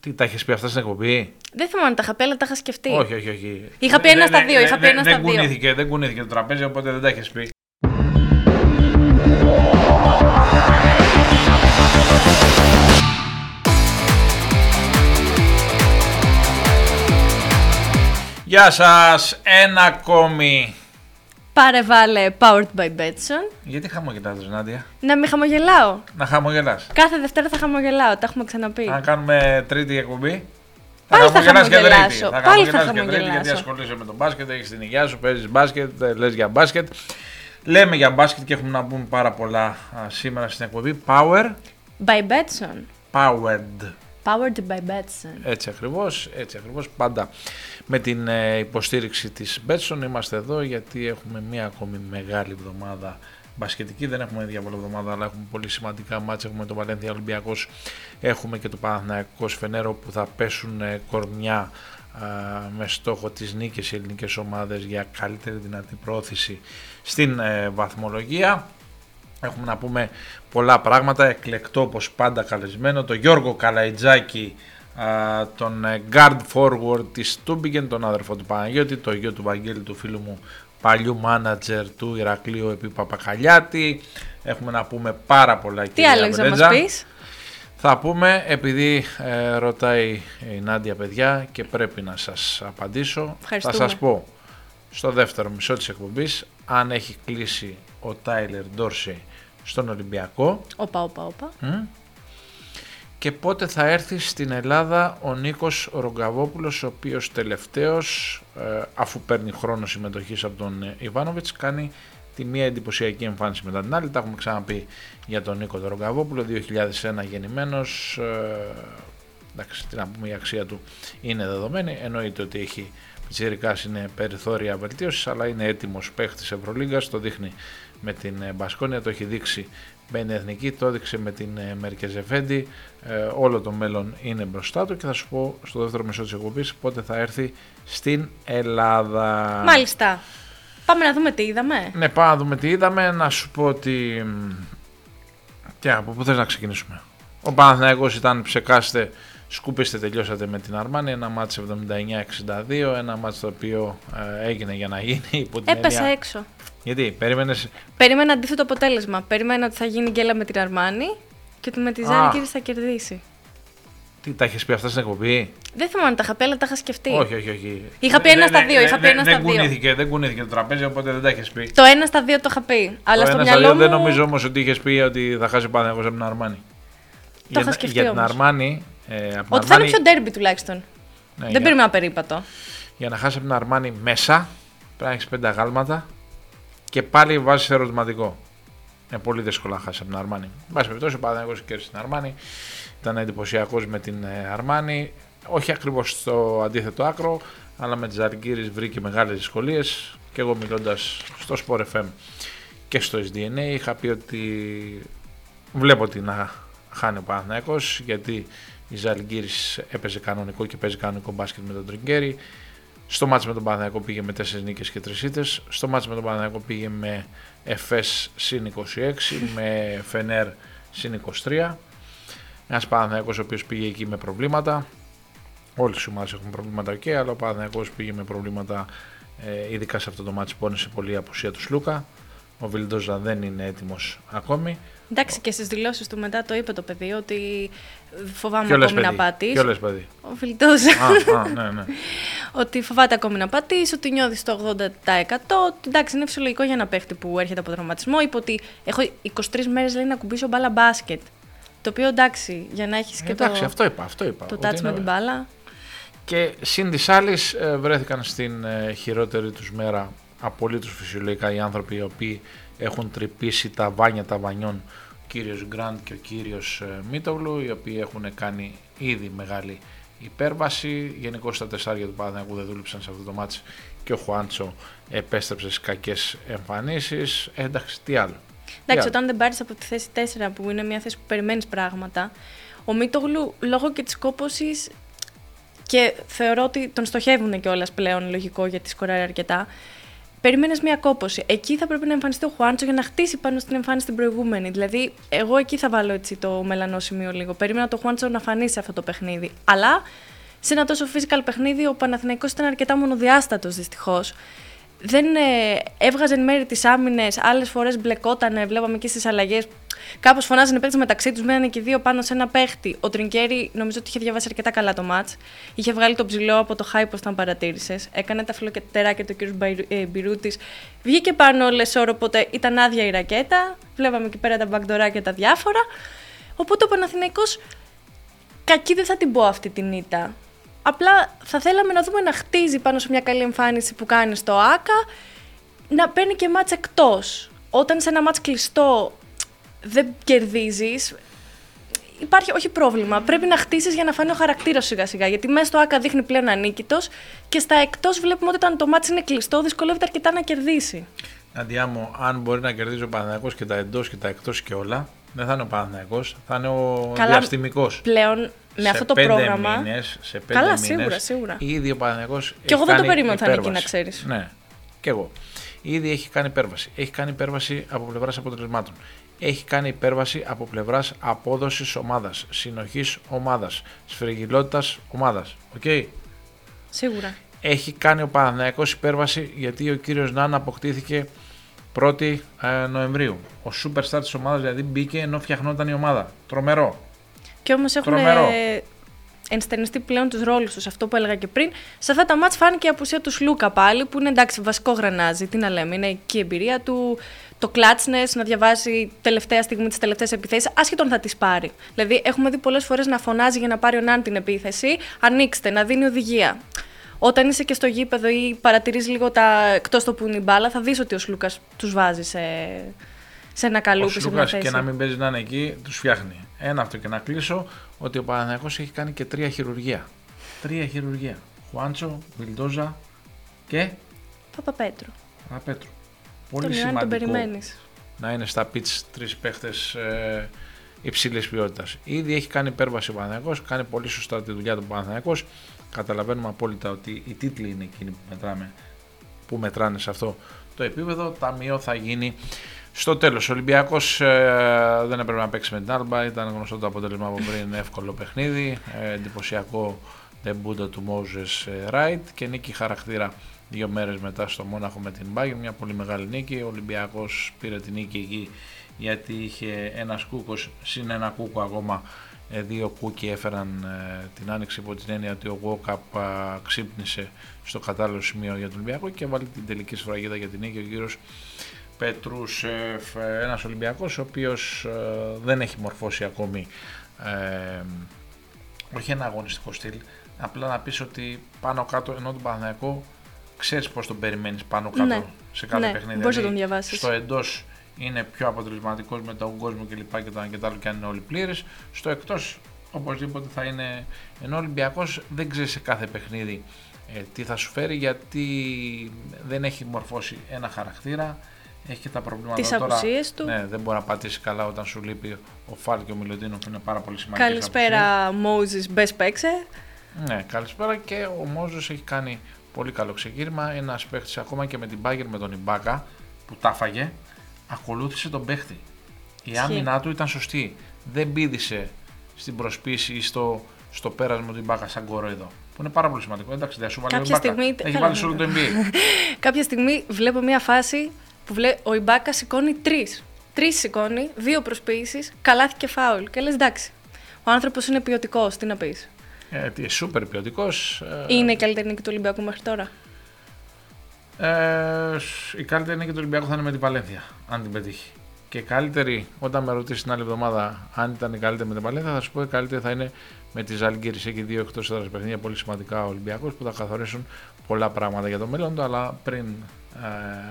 Τι, τα έχεις πει αυτά στην εκπομπή? Δεν θυμάμαι αν τα είχα πει, αλλά τα είχα σκεφτεί. Όχι. Είχα πει ένα στα δύο. Δεν κουνήθηκε το τραπέζι, οπότε δεν τα έχεις πει. Γεια σας, ένα ακόμη Πάρε-Βάλε, powered by Betsson. Γιατί χαμογελάς, Νάντια? Να μην χαμογελάω. Να χαμογελάς. Κάθε Δευτέρα θα χαμογελάω, τα έχουμε ξαναπεί. Αν κάνουμε τρίτη εκπομπή, θα χαμογελάσω και τρίτη. Γιατί ασχολείσαι με τον μπάσκετ, έχεις την υγεία σου, παίζεις μπάσκετ, λες για μπάσκετ. Λέμε για μπάσκετ και έχουμε να πούμε πάρα πολλά σήμερα στην εκπομπή. Power by Betsson. Powered by Betsson. Έτσι ακριβώς, πάντα με την υποστήριξη της Betsson είμαστε εδώ, γιατί έχουμε μία ακόμη μεγάλη εβδομάδα μπασκετική. Δεν έχουμε διαβολή εβδομάδα, αλλά έχουμε πολύ σημαντικά μάτσα. Έχουμε το Βαλένθια Ολυμπιακός, έχουμε και το Παναθηναϊκός Φενέρ, που θα πέσουν κορμιά με στόχο τις νίκες οι ελληνικές ομάδες για καλύτερη δυνατή προώθηση στην βαθμολογία. Έχουμε να πούμε πολλά πράγματα, εκλεκτό όπως πάντα καλεσμένο τον Γιώργο Καλαϊτζάκη, τον guard forward της Τούμπιγκεν, τον αδερφό του Παναγιώτη, το γιο του Βαγγέλη, του φίλου μου παλιού manager του Ηρακλείου επί Παπακαλιάτη. Έχουμε να πούμε πάρα πολλά. Τι άλλο θα μας πεις? Θα πούμε, επειδή ρωτάει η Νάντια, παιδιά, και πρέπει να σας απαντήσω, θα σας πω στο δεύτερο μισό της εκπομπής αν έχει κλείσει ο Τάιλερ Ντόρσεϊ στον Ολυμπιακό. Όπα. Και πότε θα έρθει στην Ελλάδα ο Νίκος Ρογκαβόπουλος, ο οποίος τελευταίος, αφού παίρνει χρόνο συμμετοχής από τον Ιβάνοβιτς, κάνει τη μία εντυπωσιακή εμφάνιση μετά την άλλη. Τα έχουμε ξαναπεί για τον Νίκο Ρογκαβόπουλο, 2001 γεννημένος. Εντάξει, τι να πούμε, η αξία του είναι δεδομένη. Εννοείται ότι έχει πιτσιρικάς, είναι περιθώρια βελτίωσης, αλλά είναι έτοιμος παίχτης Ευρωλίγας, το δείχνει με την Μπασκόνια, το έχει δείξει με την Εθνική, το έδειξε με την Μερκεζεφέντι. Όλο το μέλλον είναι μπροστά του και θα σου πω στο δεύτερο μισό της εκπομπής πότε θα έρθει στην Ελλάδα. Μάλιστα. Πάμε να δούμε τι είδαμε. Ναι, πάμε να δούμε τι είδαμε. Να σου πω ότι... από πού θες να ξεκινήσουμε? Ο Παναθηναϊκός ήταν ψεκάστε, σκούπιστε, τελειώσατε με την Αρμάνη. Ένα μάτς 79-62, ένα μάτς το οποίο έγινε για να γίνει. Έπεσα έξω. Γιατί, περίμενες? Περίμενα αντίθετο αποτέλεσμα. Περίμενα ότι θα γίνει γκέλα με την Αρμάνη και ότι με τη Ζαργκύρη θα κερδίσει. Τι, τα έχεις πει αυτά στην εκπομπή? Δεν θυμάμαι αν τα είχα πει, αλλά τα είχα σκεφτεί. Όχι. Είχα πει ένα στα δύο. Δεν κουνήθηκε το τραπέζι, οπότε δεν τα έχεις πει. Το ένα στα δύο το είχα πει. Αλλά στο μυαλό μου... Δεν νομίζω όμως ότι είχες πει ότι θα χάσει πάνω από την Αρμάνη. Το είχα σκεφτεί. Για την Αρμάνη. Ότι θα είναι πιο ντέρμπι τουλάχιστον. Δεν περίμενα περίπατο. Για να χάσει από την Αρμάνη μέσα πρέπει να έχεις 5 αγάλματα. Και πάλι βάζεις ερωτηματικό. Είναι πολύ δύσκολα να χάσεις από την Αρμάνη. Εν πάση περιπτώσει, ο Παναθηναϊκός κέρδισε την Αρμάνη. Ήταν εντυπωσιακός με την Αρμάνη. Όχι ακριβώς στο αντίθετο άκρο, αλλά με τη Ζαργκύρη βρήκε μεγάλες δυσκολίες. Και εγώ, μιλώντας στο Sport FM και στο SDNA, είχα πει ότι βλέπω ότι να χάνει ο Παναθηναϊκός, γιατί η Ζαργκύρη έπαιζε κανονικό και παίζει κανονικό μπάσκετ με τον Τριγκέρι. Στο μάτς με τον Παναθηναϊκό πήγε με 4 νίκες και 3 ήττες. Στο μάτς με τον Παναθηναϊκό πήγε με Εφές συν 26, με Φενέρ συν 23. Ένας Παναθηναϊκός ο οποίος πήγε εκεί με προβλήματα. Όλες οι ομάδες έχουν προβλήματα, okay, αλλά ο Παναθηναϊκός πήγε με προβλήματα, ειδικά σε αυτό το μάτς πόνεσε πολύ η απουσία του Σλούκα. Ο Βιλντόζα δεν είναι έτοιμος ακόμη. Εντάξει, και στις δηλώσεις του μετά το είπε το παιδί ότι φοβάμαι ακόμη να πάτης. Ποιο λες παιδί? Ο Βιλντόζα. Ναι. Ότι φοβάται ακόμη να πάτης, ότι νιώθει το 80%. Εντάξει, είναι φυσιολογικό για ένα παίχτη που έρχεται από τραυματισμό. Είπε ότι έχω 23 μέρες, λέει, να κουμπίσω μπάλα μπάσκετ. Το οποίο, εντάξει, για να έχεις και εντάξει, αυτό είπα. Το τάτς με την μπάλα. Και συν της άλλης βρέθηκαν στην χειρότερη τους μέρα. Απολύτως φυσιολογικά οι άνθρωποι οι οποίοι έχουν τρυπήσει τα βάνια τα βανιών, ο κύριος Γκραντ και ο κύριος Μίτογλου, οι οποίοι έχουν κάνει ήδη μεγάλη υπέρβαση. Γενικώς τα τεσσάρια του Παναθηναϊκού δεν δούλεψαν σε αυτό το μάτς και ο Χουάντσο επέστρεψε στις κακές εμφανίσεις. Εντάξει, τι άλλο. Εντάξει, όταν δεν πάρεις από τη θέση 4, που είναι μια θέση που περιμένεις πράγματα, ο Μίτογλου λόγω και της κόπωσης, και θεωρώ ότι τον στοχεύουν κιόλας πλέον, λογικό γιατί σκοράρει αρκετά. περιμένεις μια κόπωση. Εκεί θα πρέπει να εμφανιστεί ο Χουάντσο για να χτίσει πάνω στην εμφάνιση την προηγούμενη. Δηλαδή, εγώ εκεί θα βάλω έτσι το μελανό σημείο λίγο. Περίμενα το Χουάντσο να φανεί σε αυτό το παιχνίδι. Αλλά σε ένα τόσο physical παιχνίδι, ο Παναθηναϊκός ήταν αρκετά μονοδιάστατος δυστυχώς. Δεν έβγαζε μέρη τις άμυνες, άλλες φορές μπλεκότανε, βλέπαμε και στις αλλαγές. Κάπως φωνάζανε οι παίκτες μεταξύ τους, μένανε και δύο πάνω σε ένα παίχτη. Ο Τριγκέρι νομίζω ότι είχε διαβάσει αρκετά καλά το ματς. Είχε βγάλει τον ψηλό από το hype, όπως τον παρατήρησες. Έκανε τα φιλοκετεράκια του κ. Μπιρούτης. Βγήκε πάνω όλεσόρο, οπότε ήταν άδεια η ρακέτα. Βλέπαμε εκεί πέρα τα μπακδωράκια τα διάφορα. Οπότε ο Παναθηναϊκός, κακή δεν θα την πω αυτή την ήττα. Απλά θα θέλαμε να δούμε να χτίζει πάνω σε μια καλή εμφάνιση που κάνει στο ΆΚΑ, να παίρνει και μάτς εκτός. Όταν σε ένα μάτς κλειστό δεν κερδίζεις, υπάρχει όχι πρόβλημα. Πρέπει να χτίσεις για να φανεί ο χαρακτήρας σιγά σιγά. Γιατί μέσα στο ΆΚΑ δείχνει πλέον ανίκητος και στα εκτός βλέπουμε ότι όταν το μάτς είναι κλειστό δυσκολεύεται αρκετά να κερδίσει. Νάντια μου, αν μπορεί να κερδίζει ο Παναθηναϊκός και τα εντός και τα εκτός και όλα, δεν θα είναι ο Παναθηναϊκός, θα είναι ο διαστημικός. Πλέον με αυτό το πρόγραμμα. Σε πέντε μήνες, σίγουρα. Ήδη ο Παναθηναϊκός. Και εγώ δεν το περίμενα θα είναι εκεί, να ξέρεις. Ναι, και εγώ. Ήδη έχει κάνει υπέρβαση. Έχει κάνει υπέρβαση από πλευράς αποτελεσμάτων. Έχει κάνει υπέρβαση από πλευράς απόδοσης ομάδας, συνοχής ομάδας, σφρεγγυλότητας ομάδας. Οκ. Okay. Σίγουρα. Έχει κάνει ο Παναθηναϊκός υπέρβαση γιατί ο κύριος Νάν αποκτήθηκε 1η Νοεμβρίου. Ο superstar της ομάδας δηλαδή μπήκε ενώ φτιαχνόταν η ομάδα. Τρομερό. Και όμως έχουν ενστερνιστεί πλέον τους ρόλους τους, αυτό που έλεγα και πριν. Σε αυτά τα μάτς φάνηκε η απουσία του Σλούκα πάλι, που είναι εντάξει βασικό γρανάζι, τι να λέμε, είναι και η εμπειρία του, το κλάτσνες, να διαβάζει τελευταία στιγμή τις τελευταίες επιθέσεις, άσχετον θα τις πάρει. Δηλαδή έχουμε δει πολλές φορές να φωνάζει για να πάρει ο Νάν την επίθεση, ανοίξτε, να δίνει οδηγία. Όταν είσαι και στο γήπεδο ή παρατηρείς λίγο τα εκτός το που είναι η μπάλα, θα δεις ότι ο Σλούκας τους βάζει σε ένα καλούπι. Ο Σλούκας και να μην παίζει να είναι εκεί, τους φτιάχνει. Ένα αυτό και να κλείσω, ότι ο Παναθηναϊκός έχει κάνει και τρία χειρουργία. Χουάντσο, Βιλντόζα και Παπαπέτρου. Πολύ τον σημαντικό να είναι στα πιτς τρεις παίχτες υψηλής ποιότητας. Ήδη έχει κάνει υπέρβαση ο Παναθηναϊκός, κάνει πολύ σωστά τη δουλειά του Παναθηναϊκός. Καταλαβαίνουμε απόλυτα ότι οι τίτλοι είναι εκείνοι που μετράνε σε αυτό το επίπεδο. Ταμείο θα γίνει στο τέλος. Ο Ολυμπιακός δεν έπρεπε να παίξει με την Άλμπα, ήταν γνωστό το αποτέλεσμα από πριν, εύκολο παιχνίδι, εντυπωσιακό ντεμπούτο του Μόζες Ράιτ και νίκη χαρακτήρα 2 μέρες μετά στο Μόναχο με την Μπάγερν, μια πολύ μεγάλη νίκη. Ο Ολυμπιακός πήρε την νίκη εκεί γιατί είχε ένας κούκος συν ένα κούκο ακόμα. 2 κούκοι έφεραν την άνοιξη υπό την έννοια ότι ο Γουόκαπ ξύπνησε στο κατάλληλο σημείο για τον Ολυμπιακό και βάλει την τελική σφραγίδα για την νίκη ο κύριος Πετρούσεφ, ένας Ολυμπιακός ο οποίος δεν έχει μορφώσει ακόμη όχι ένα αγωνιστικό στυλ, απλά να πεις ότι πάνω κάτω ενώ τον Παναθηναϊκό ξέρεις πώς τον περιμένεις πάνω κάτω, ναι, σε κάθε παιχνίδι. Μπορείς να τον διαβάσεις. Στο εντός είναι πιο αποτελεσματικός με τον κόσμο κλπ. Και τα άλλο και αν είναι όλοι πλήρες. Στο εκτός οπωσδήποτε θα είναι, ενώ ο Ολυμπιακός δεν ξέρει σε κάθε παιχνίδι τι θα σου φέρει γιατί δεν έχει μορφώσει ένα χαρακτήρα. Έχει και τα προβλήματα τις απουσίες του. Ναι, δεν μπορεί να πατήσει καλά όταν σου λείπει ο Φάλ και ο Μιλοντίνο που είναι πάρα πολύ σημαντικό. Καλησπέρα Μόζης, μπες παίξε. Ναι, καλησπέρα, και ο Μόζης έχει κάνει πολύ καλό ξεκίνημα. Ένας παίχτης ακόμα και με την Μπάγκερ με τον Ιμπάκα που τάφαγε, ακολούθησε τον παίχτη. Η άμυνά του ήταν σωστή. Δεν πήδησε στην προσπίση ή στο πέρασμα του Ιμπάκα σαν κοροϊδό. Που είναι πάρα πολύ σημαντικό. Εντάξει, δεν σου βάλει Έχει βάλει σε όλο το NBA. Κάποια στιγμή βλέπω μια φάση που ο Ιμπάκα σηκώνει 3. 3 σηκώνει, 2 προσποιήσεις, καλάθι και φάουλ. Και λες εντάξει, ο άνθρωπος είναι ποιοτικός, τι να πεις. Σούπερ ποιοτικός. Είναι η καλύτερη νίκη του Ολυμπιακού μέχρι τώρα. Η καλύτερη νίκη του Ολυμπιακού θα είναι με την Παλένθια, αν την πετύχει. Και καλύτερη, όταν με ρωτήσεις την άλλη εβδομάδα αν ήταν η καλύτερη με την Παλένθια, θα σου πω η καλύτερη θα είναι με τη Ζαργκύρη. Έχει 2 εκτός έδρας παιχνίδια πολύ σημαντικά ο Ολυμπιακός που θα καθορίσουν πολλά πράγματα για το μέλλον του, αλλά πριν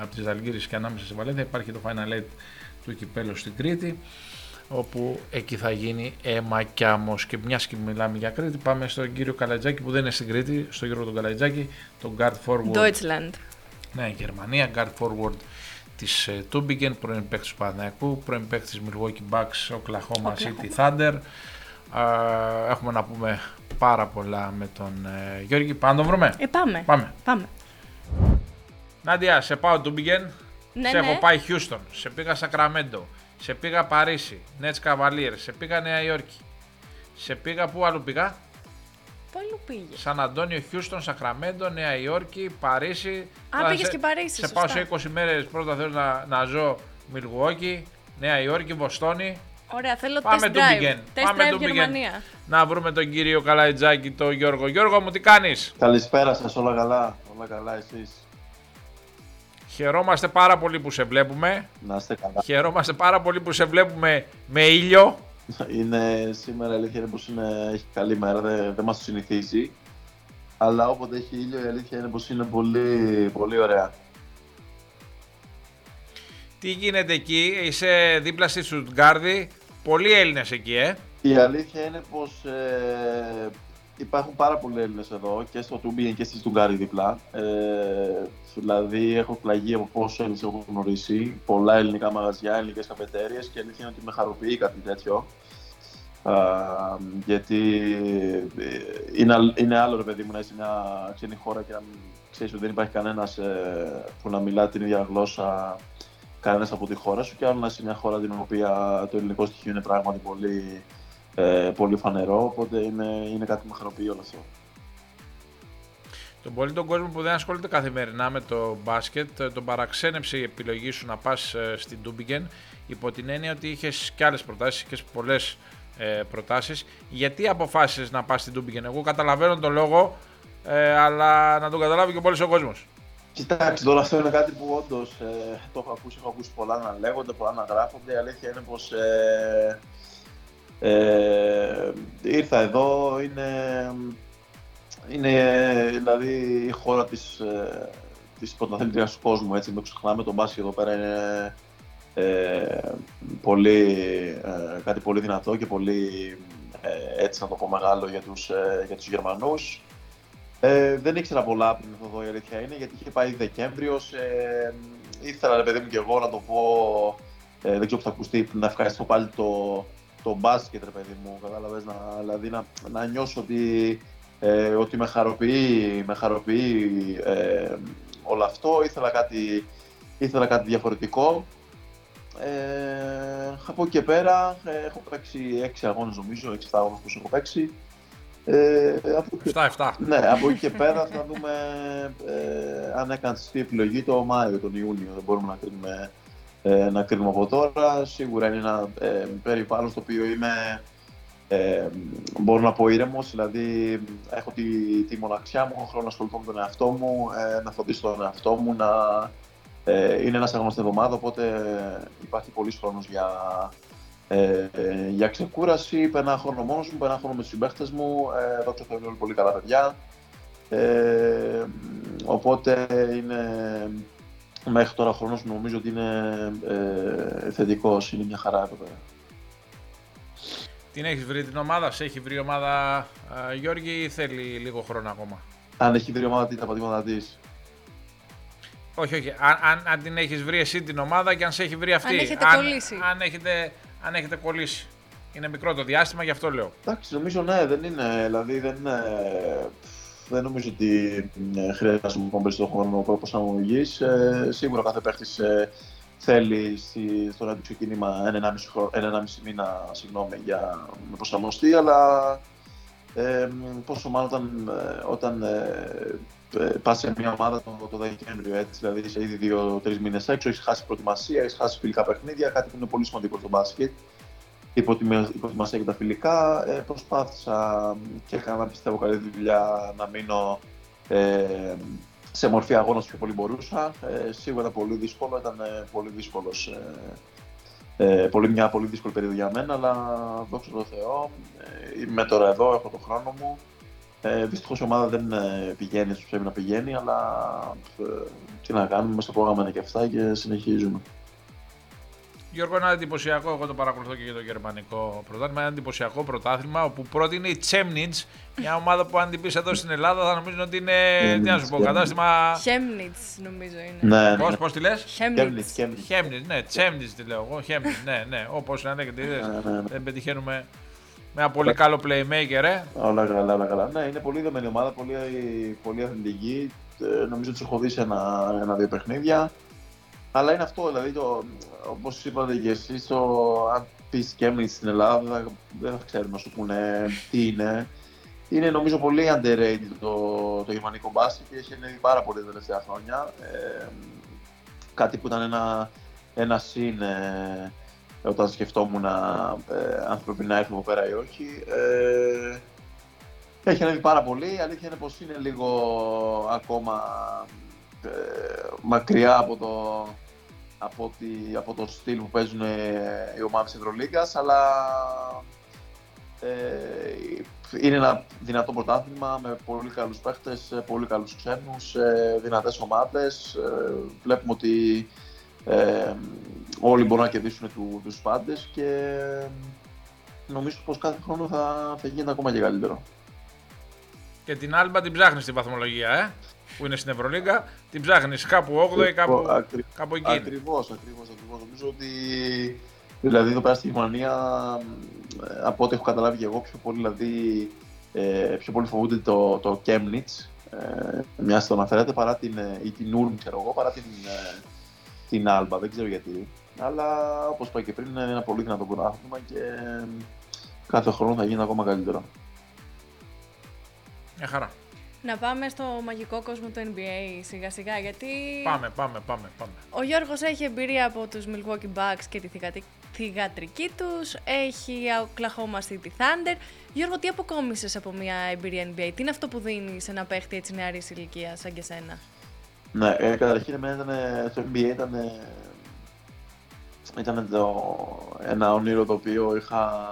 από τη Ζαλγκύρης και ανάμεσα στην Βαλένθια υπάρχει το Final 8 του κυπέλλου στην Κρήτη, όπου εκεί θα γίνει αίμα και άμμος. Και μιας και μιλάμε για Κρήτη, πάμε στον κύριο Καλαϊτζάκη που δεν είναι στην Κρήτη, στον Γιώργο τον Καλαϊτζάκη, τον guard forward Deutschland. Ναι, Γερμανία, guard forward της Τούμπιγκεν, πρώην παίκτης του Παναθηναϊκού, πρώην παίκτης της Milwaukee Bucks, Οκλαχώμα Σίτι Θάντερ. Έχουμε να πούμε πάρα πολλά με τον Γιώργη. Πάμε να τον βρούμε. Πάμε. Νάντια, σε πάω Τούμπιγκεν. Ναι, σε έχω πάει Χιούστον, σε πήγα Σακραμέντο, σε πήγα Παρίσι, Νέτς Καβαλίερ, σε πήγα Νέα Υόρκη. Σε πήγα, πού άλλο πήγα? Πού άλλο πήγε? Σαν Αντώνιο, Χιούστον, Σακραμέντο, Νέα Υόρκη, Παρίσι. Α, πήγες και Παρίσι. Σε πάω σε 20 μέρες πρώτα, θέλω να ζω Μιλγουόκι, Νέα Υόρκη, Βοστόνη. Ωραία, θέλω test drive. Πάμε Γερμανία. Να βρούμε τον κύριο Καλαϊτζάκη, τον Γιώργο. Γιώργο μου, τι κάνεις? Καλησπέρα σας, όλα καλά. Όλα καλά, εσείς? Χαιρόμαστε πάρα πολύ που σε βλέπουμε. Να είστε καλά. Χαιρόμαστε πάρα πολύ που σε βλέπουμε με ήλιο. Είναι σήμερα, η αλήθεια είναι πως έχει καλή μέρα, δεν μας το συνηθίζει. Αλλά όποτε έχει ήλιο, η αλήθεια είναι πως είναι πολύ, πολύ ωραία. Τι γίνεται εκεί, είσαι δίπλα στη Στουτγκάρδη, πολλοί Έλληνες εκεί, Η αλήθεια είναι πως υπάρχουν πάρα πολλοί Έλληνες εδώ και στο Τούμπιγκεν και στη Στουτγκάρδη δίπλα. Δηλαδή έχω πλαγεί από πόσους Έλληνες έχω γνωρίσει, πολλά ελληνικά μαγαζιά, ελληνικές καφετέριες και η αλήθεια είναι ότι με χαροποιεί κάτι τέτοιο. Γιατί είναι άλλο, ρε παιδί μου, να είσαι μια ξένη χώρα και να μην ξέρεις ότι δεν υπάρχει κανένας που να μιλά την ίδια γλώσσα. Κανένας από τη χώρα σου, και άλλο να είσαι μια χώρα την οποία το ελληνικό στοιχείο είναι πράγματι πολύ, πολύ φανερό, οπότε είναι κάτι που με χαροποιεί όλο αυτό. Τον πολύ τον κόσμο που δεν ασχολείται καθημερινά με το μπάσκετ, τον παραξένεψε η επιλογή σου να πας στην Τούμπιγκεν, υπό την έννοια ότι είχες και άλλες προτάσεις, είχες πολλές προτάσεις. Γιατί αποφάσισες να πας στην Τούμπιγκεν? Εγώ καταλαβαίνω τον λόγο, αλλά να τον καταλάβει και πολλοί ο κόσμος. Κοιτάξτε, τώρα αυτό είναι κάτι που όντως το έχω ακούσει πολλά να λέγονται, πολλά να γράφονται. Η αλήθεια είναι πως ήρθα εδώ, είναι δηλαδή η χώρα της πρωταθλήτριας του κόσμου, έτσι, μην ξεχνάμε, το μπάσκετ εδώ πέρα είναι κάτι πολύ δυνατό και πολύ, έτσι να το πω, μεγάλο για τους Γερμανούς. Δεν ήξερα πολλά πριν εδώ, η αλήθεια είναι, γιατί είχε πάει Δεκέμβριος. Ήθελα, ρε παιδί μου, και εγώ να το πω, δεν ξέρω πώς θα ακουστεί, να ευχαριστώ πάλι το μπάσκετ, ρε παιδί μου, κατάλαβες, δηλαδή να νιώσω ότι με χαροποιεί όλο αυτό. Ήθελα κάτι διαφορετικό. Από εκεί και πέρα έχω παίξει 6 αγώνες, νομίζω, 6 αγώνες που έχω παίξει. 7. Ναι, από εκεί και πέρα θα δούμε αν έκανε τη επιλογή το Μάιο, τον Ιούνιο. Δεν μπορούμε να κρίνουμε από τώρα. Σίγουρα είναι ένα περιβάλλον στο οποίο είμαι, μπορώ να πω, ήρεμος. Δηλαδή, έχω τη μοναξιά μου, έχω χρόνο να ασχοληθώ με τον εαυτό μου, να φροντίσω τον εαυτό μου. Είναι ένας αγώνας την εβδομάδα, οπότε υπάρχει πολύς χρόνος για ξεκούραση. Περνάω χρόνο μόνος μου, περνάω χρόνο με τους συμπαίχτες μου, δόξα τω Θεώ, όλοι πολύ καλά παιδιά. Οπότε είναι, μέχρι τώρα ο χρόνος μου νομίζω ότι είναι θετικός, είναι μια χαρά εδώ πέρα. Την έχεις βρει την ομάδα, σε έχει βρει η ομάδα, Γιώργη, ή θέλει λίγο χρόνο ακόμα? Αν έχει βρει η ομάδα, τι τα πατήματα της? Όχι, αν την έχεις βρει εσύ την ομάδα και αν σε έχει βρει αυτή. Αν έχετε κολλήσει. Είναι μικρό το διάστημα, γι' αυτό λέω. Εντάξει, νομίζω ναι, δεν είναι. Δηλαδή δεν νομίζω ότι χρειάζεται να σου πω στον χρόνο προσαρμογή. Σίγουρα κάθε παίχτης θέλει στο να του ξεκίνημα 1,5 μήνα για να προσαρμοστεί, αλλά πόσο μάλλον όταν πας σε μια ομάδα το Δεκέμβριο, έτσι, δηλαδή είσαι ήδη 2-3 μήνες έξω, έχεις χάσει προετοιμασία, έχεις χάσει φιλικά παιχνίδια, κάτι που είναι πολύ σημαντικό στο μπάσκετ, η προετοιμασία και τα φιλικά. Προσπάθησα και έκανα, πιστεύω, καλή δουλειά να μείνω σε μορφή αγώνα πιο πολύ μπορούσα. Σίγουρα πολύ δύσκολο, ήταν μια πολύ δύσκολη περίοδο για μένα, αλλά δόξα τω Θεώ, είμαι τώρα εδώ, έχω τον χρόνο μου. Δυστυχώς η ομάδα δεν πηγαίνει όσο πρέπει να πηγαίνει, αλλά τι να κάνουμε, μέσα στο πρόγραμμα είναι και αυτά και συνεχίζουμε. Γιώργο, ένα εντυπωσιακό, εγώ το παρακολουθώ και για το γερμανικό πρωτάθλημα, ένα εντυπωσιακό πρωτάθλημα, όπου πρώτη είναι η Chemnitz, μια ομάδα που αν την πεις εδώ στην Ελλάδα θα νομίζουν ότι είναι, τι να σου πω, κατάστημα... Chemnitz νομίζω είναι. Ναι, ναι. Πώς τη λες? Chemnitz, ναι, Chemnitz τη λέω εγώ, Chemnitz, ναι, όπως να λέγεται, δεν πετυχαίνουμε. Με ένα πολύ καλό playmaker. Όλα καλά, όλα καλά. Ναι, είναι πολύ δεμένη ομάδα, πολύ αθλητική. νομίζω τους έχω δει σε ένα-δύο παιχνίδια. Αλλά είναι αυτό, δηλαδή, όπως είπατε και εσείς, αν πεις Chemnitz στην Ελλάδα, δεν θα ξέρουμε να σου πούνε τι είναι. Είναι νομίζω πολύ underrated το γερμανικό μπάσκετ και έχει ανέβει πάρα πολύ τα τελευταία χρόνια. Κάτι που ήταν ένα συν όταν σκεφτόμουν αν πρέπει να έρθουμε εδώ πέρα ή όχι. Έχει ανέβει πάρα πολύ. Η αλήθεια είναι πως είναι λίγο ακόμα μακριά από το στυλ που παίζουν οι ομάδες της Ευρωλίγκας, αλλά είναι ένα δυνατό πρωτάθλημα με πολύ καλούς παίχτες, πολύ καλούς ξένους, δυνατές ομάδες. Βλέπουμε ότι όλοι μπορούν να κερδίσουν τους πάντες και νομίζω πως κάθε χρόνο θα γίνεται ακόμα και καλύτερο. Και την Άλμπα την ψάχνεις στην βαθμολογία, που είναι στην Ευρωλίγκα, την ψάχνεις κάπου 8 ή κάπου εκεί. Ακριβώς. Νομίζω ότι δηλαδή εδώ πέρα στη Γερμανία, από ό,τι έχω καταλάβει και εγώ, πιο πολύ φοβούνται το Chemnitz, μιας το αναφέρεται, παρά την Ulm, ξέρω εγώ, παρά την Άλμπα, δεν ξέρω γιατί. Αλλά όπως είπα και πριν, είναι ένα πολύ δυνατό πρωτάθλημα και κάθε χρόνο θα γίνει ακόμα καλύτερο. Μια χαρά. Να πάμε στο μαγικό κόσμο του NBA σιγά σιγά, γιατί πάμε. Ο Γιώργος έχει εμπειρία από τους Milwaukee Bucks και τη θυγατρική τους, έχει Οκλαχώμα Σίτι Θάντερ. Γιώργο, τι αποκόμισες από μια εμπειρία NBA, τι είναι αυτό που δίνει σε ένα παίχτη έτσι νεαρής ηλικίας σαν και σένα? Ναι, καταρχήν το NBA ήταν ένα όνειρο το οποίο είχα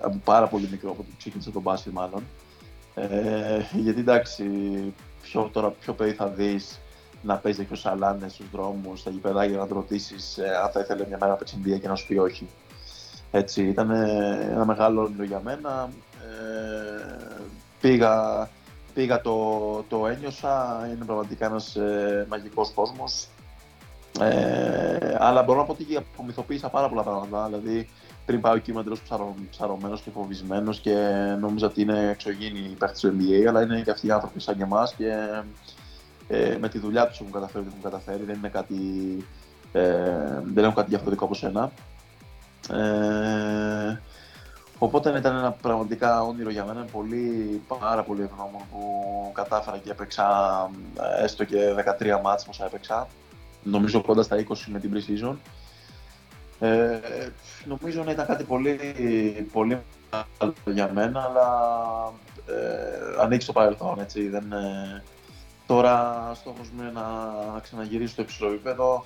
από πάρα πολύ μικρό, από το ξεκίνησα το μπάσκετ μάλλον. Γιατί εντάξει, πιο παιδί θα δεις να παίζει και ο σαλάνες στους δρόμους, στα γηπεδάκια, να του ρωτήσεις αν θα ήθελε μια μέρα να παίξει NBA και να σου πει όχι. Έτσι, ήταν ένα μεγάλο όνειρο για μένα. Πήγα το ένιωσα, είναι πραγματικά ένας μαγικός κόσμος. Αλλά μπορώ να πω ότι απομυθοποίησα πάρα πολλά πράγματα. Δηλαδή, πριν πάω εκεί είμαι εντελώς ψαρωμένος και φοβισμένος και νόμιζα ότι είναι εξωγήινοι οι παίκτες του NBA, αλλά είναι και αυτοί οι άνθρωποι σαν και εμάς και με τη δουλειά τους έχουν καταφέρει ό,τι έχουν καταφέρει. Δεν είναι δεν έχουν κάτι διαφορετικό από σένα. Οπότε ήταν ένα πραγματικά όνειρο για μένα, πάρα πολύ ευγνώμων που κατάφερα και έπαιξα έστω και 13 μάτς πόσα έπαιξα. Νομίζω κοντά στα 20 με την pre-season. Νομίζω να ήταν κάτι πολύ μεγάλο για μένα, αλλά ανοίξει το παρελθόν, έτσι. Τώρα στόχος μου είναι να ξαναγυρίσω στο υψηλό επίπεδο,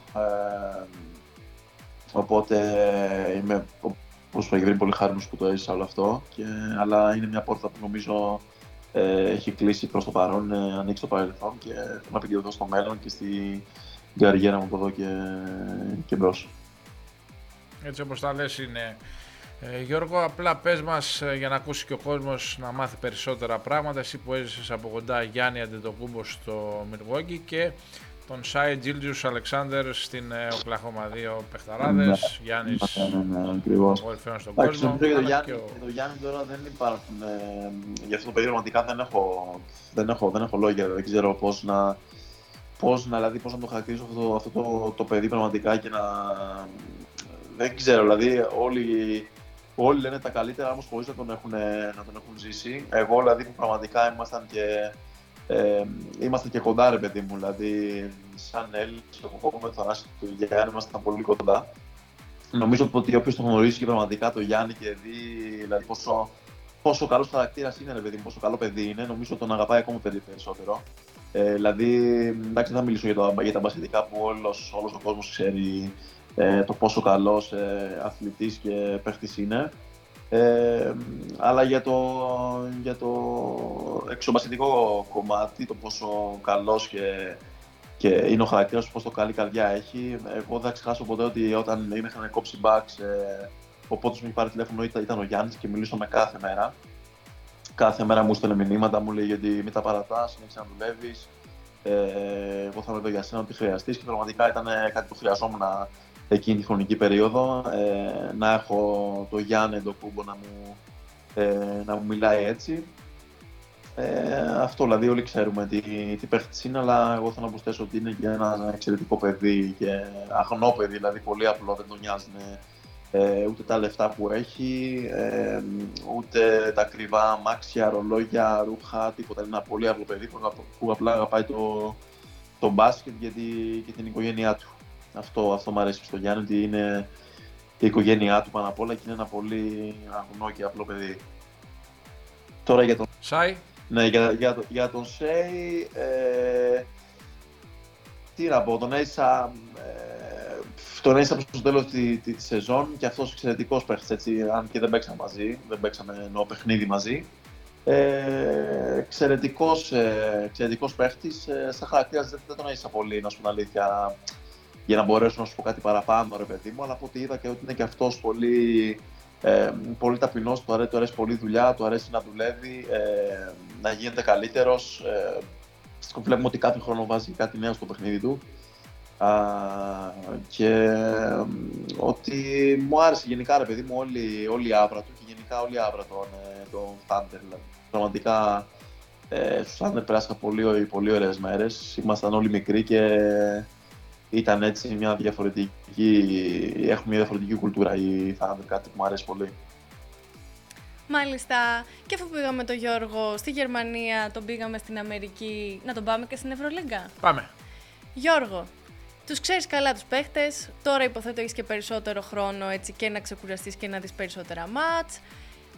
οπότε είμαι όπως είπα και πριν πολύ χαρούμενος που το έζησα όλο αυτό, αλλά είναι μια πόρτα που νομίζω έχει κλείσει προς το παρόν, ανοίξει το παρελθόν και θέλω να επικεντρωθώ στο μέλλον και στην καριέρα μου από εδώ και μπρος. Έτσι όπως τα λες είναι, Γιώργο, απλά πες μας για να ακούσει και ο κόσμος να μάθει περισσότερα πράγματα. Εσύ που έζησες από κοντά Γιάννη Αντετοκούμπο στο Milwaukee και τον Σάι Γκίλτζιους Αλεξάντερ στην Οκλαχώμα, δύο παιχταράδες, Γιάννης κορυφαίων στον κόσμο. Το Γιάννη τώρα δεν υπάρχουν, γι' αυτό το παιδί πραγματικά δεν έχω λόγια, δεν ξέρω πώς να το χαρακτηρίσω αυτό το παιδί πραγματικά και να... Δεν ξέρω, δηλαδή όλοι λένε τα καλύτερα, όμως χωρίς να τον έχουν ζήσει. Εγώ δηλαδή που πραγματικά ήμασταν και κοντά ρε παιδί μου, δηλαδή σαν Έλληνες, εγώ με το Θανάση του Γιάννη ήμασταν πολύ κοντά. Νομίζω ότι όποιος το γνωρίζει και πραγματικά το Γιάννη και δει δηλαδή, πόσο καλός χαρακτήρας είναι ρε παιδί μου, πόσο καλό παιδί είναι, νομίζω τον αγαπάει ακόμα περισσότερο. Δηλαδή, εντάξει, δεν θα μιλήσω για τα μπασκετικά που όλος ο κόσμος ξέρει το πόσο καλός αθλητής και παίχτης είναι, αλλά για το εξωμπασχετικό κομμάτι, το πόσο καλός και είναι ο χαρακτήρας, πόσο καλή καρδιά έχει. Εγώ δεν θα ξεχάσω ποτέ ότι όταν είχαν κόψει μπαξ, ο πρώτος μου είχε πάρει τηλέφωνο ήταν ο Γιάννης και μιλούσαμε κάθε μέρα. Κάθε μέρα μου έστελνε μηνύματα, μου λέει ότι μην τα παρατάς, συνέχισε να δουλεύεις. Εγώ θα είμαι εδώ για σένα, ό,τι χρειαστείς, και πραγματικά ήταν κάτι που χρειαζόμουν εκείνη τη χρονική περίοδο, να έχω το Γιάννη Αντετοκούμπο να μου μιλάει έτσι. Αυτό, δηλαδή όλοι ξέρουμε τι παίχτης είναι, αλλά εγώ θέλω να προσθέσω ότι είναι και ένα εξαιρετικό παιδί και αγνό παιδί, δηλαδή πολύ απλό, δεν τον νοιάζουν ούτε τα λεφτά που έχει, ούτε τα ακριβά αμάξια, ρολόγια, ρούχα, τίποτα. Είναι ένα πολύ απλό παιδί που απλά αγαπάει το μπάσκετ και την οικογένειά του. Αυτό μου αρέσει στο Γιάννη, ότι είναι η οικογένειά του πάνω απ' όλα και είναι ένα πολύ αγνό και απλό παιδί. Τώρα για τον Σάι. Ναι, για τον Σέι, τι να πω, τον έζησα προς το τέλος της σεζόν και αυτός εξαιρετικός παίχτης, έτσι, αν και δεν παίξαμε παιχνίδι μαζί. Εξαιρετικός παίχτης, στα χαρακτήρας δεν τον έζησα πολύ, να σου πω αλήθεια, για να μπορέσω να σου πω κάτι παραπάνω, ρε παιδί μου, αλλά από ό,τι είδα και ότι είναι και αυτός πολύ ταπεινός, του αρέσει πολύ δουλειά, του αρέσει να δουλεύει, να γίνεται καλύτερος. Βλέπουμε ότι κάθε χρόνο βάζει κάτι νέο στο παιχνίδι του και ότι μου άρεσε γενικά, ρε παιδί μου, όλη η άβρα του και γενικά όλη η άβρα των Thunder. Πραγματικά στους Thunder περάσαμε πολύ ωραίες μέρες, ήμασταν όλοι μικροί και ήταν έτσι έχουμε μια διαφορετική κουλτούρα ή θα είναι κάτι που μου αρέσει πολύ. Μάλιστα. Και αφού πήγαμε τον Γιώργο στη Γερμανία, τον πήγαμε στην Αμερική, να τον πάμε και στην Ευρωλίγκα. Πάμε. Γιώργο, τους ξέρεις καλά τους παίχτες, τώρα υποθέτω έχεις και περισσότερο χρόνο έτσι και να ξεκουραστείς και να δεις περισσότερα μάτς.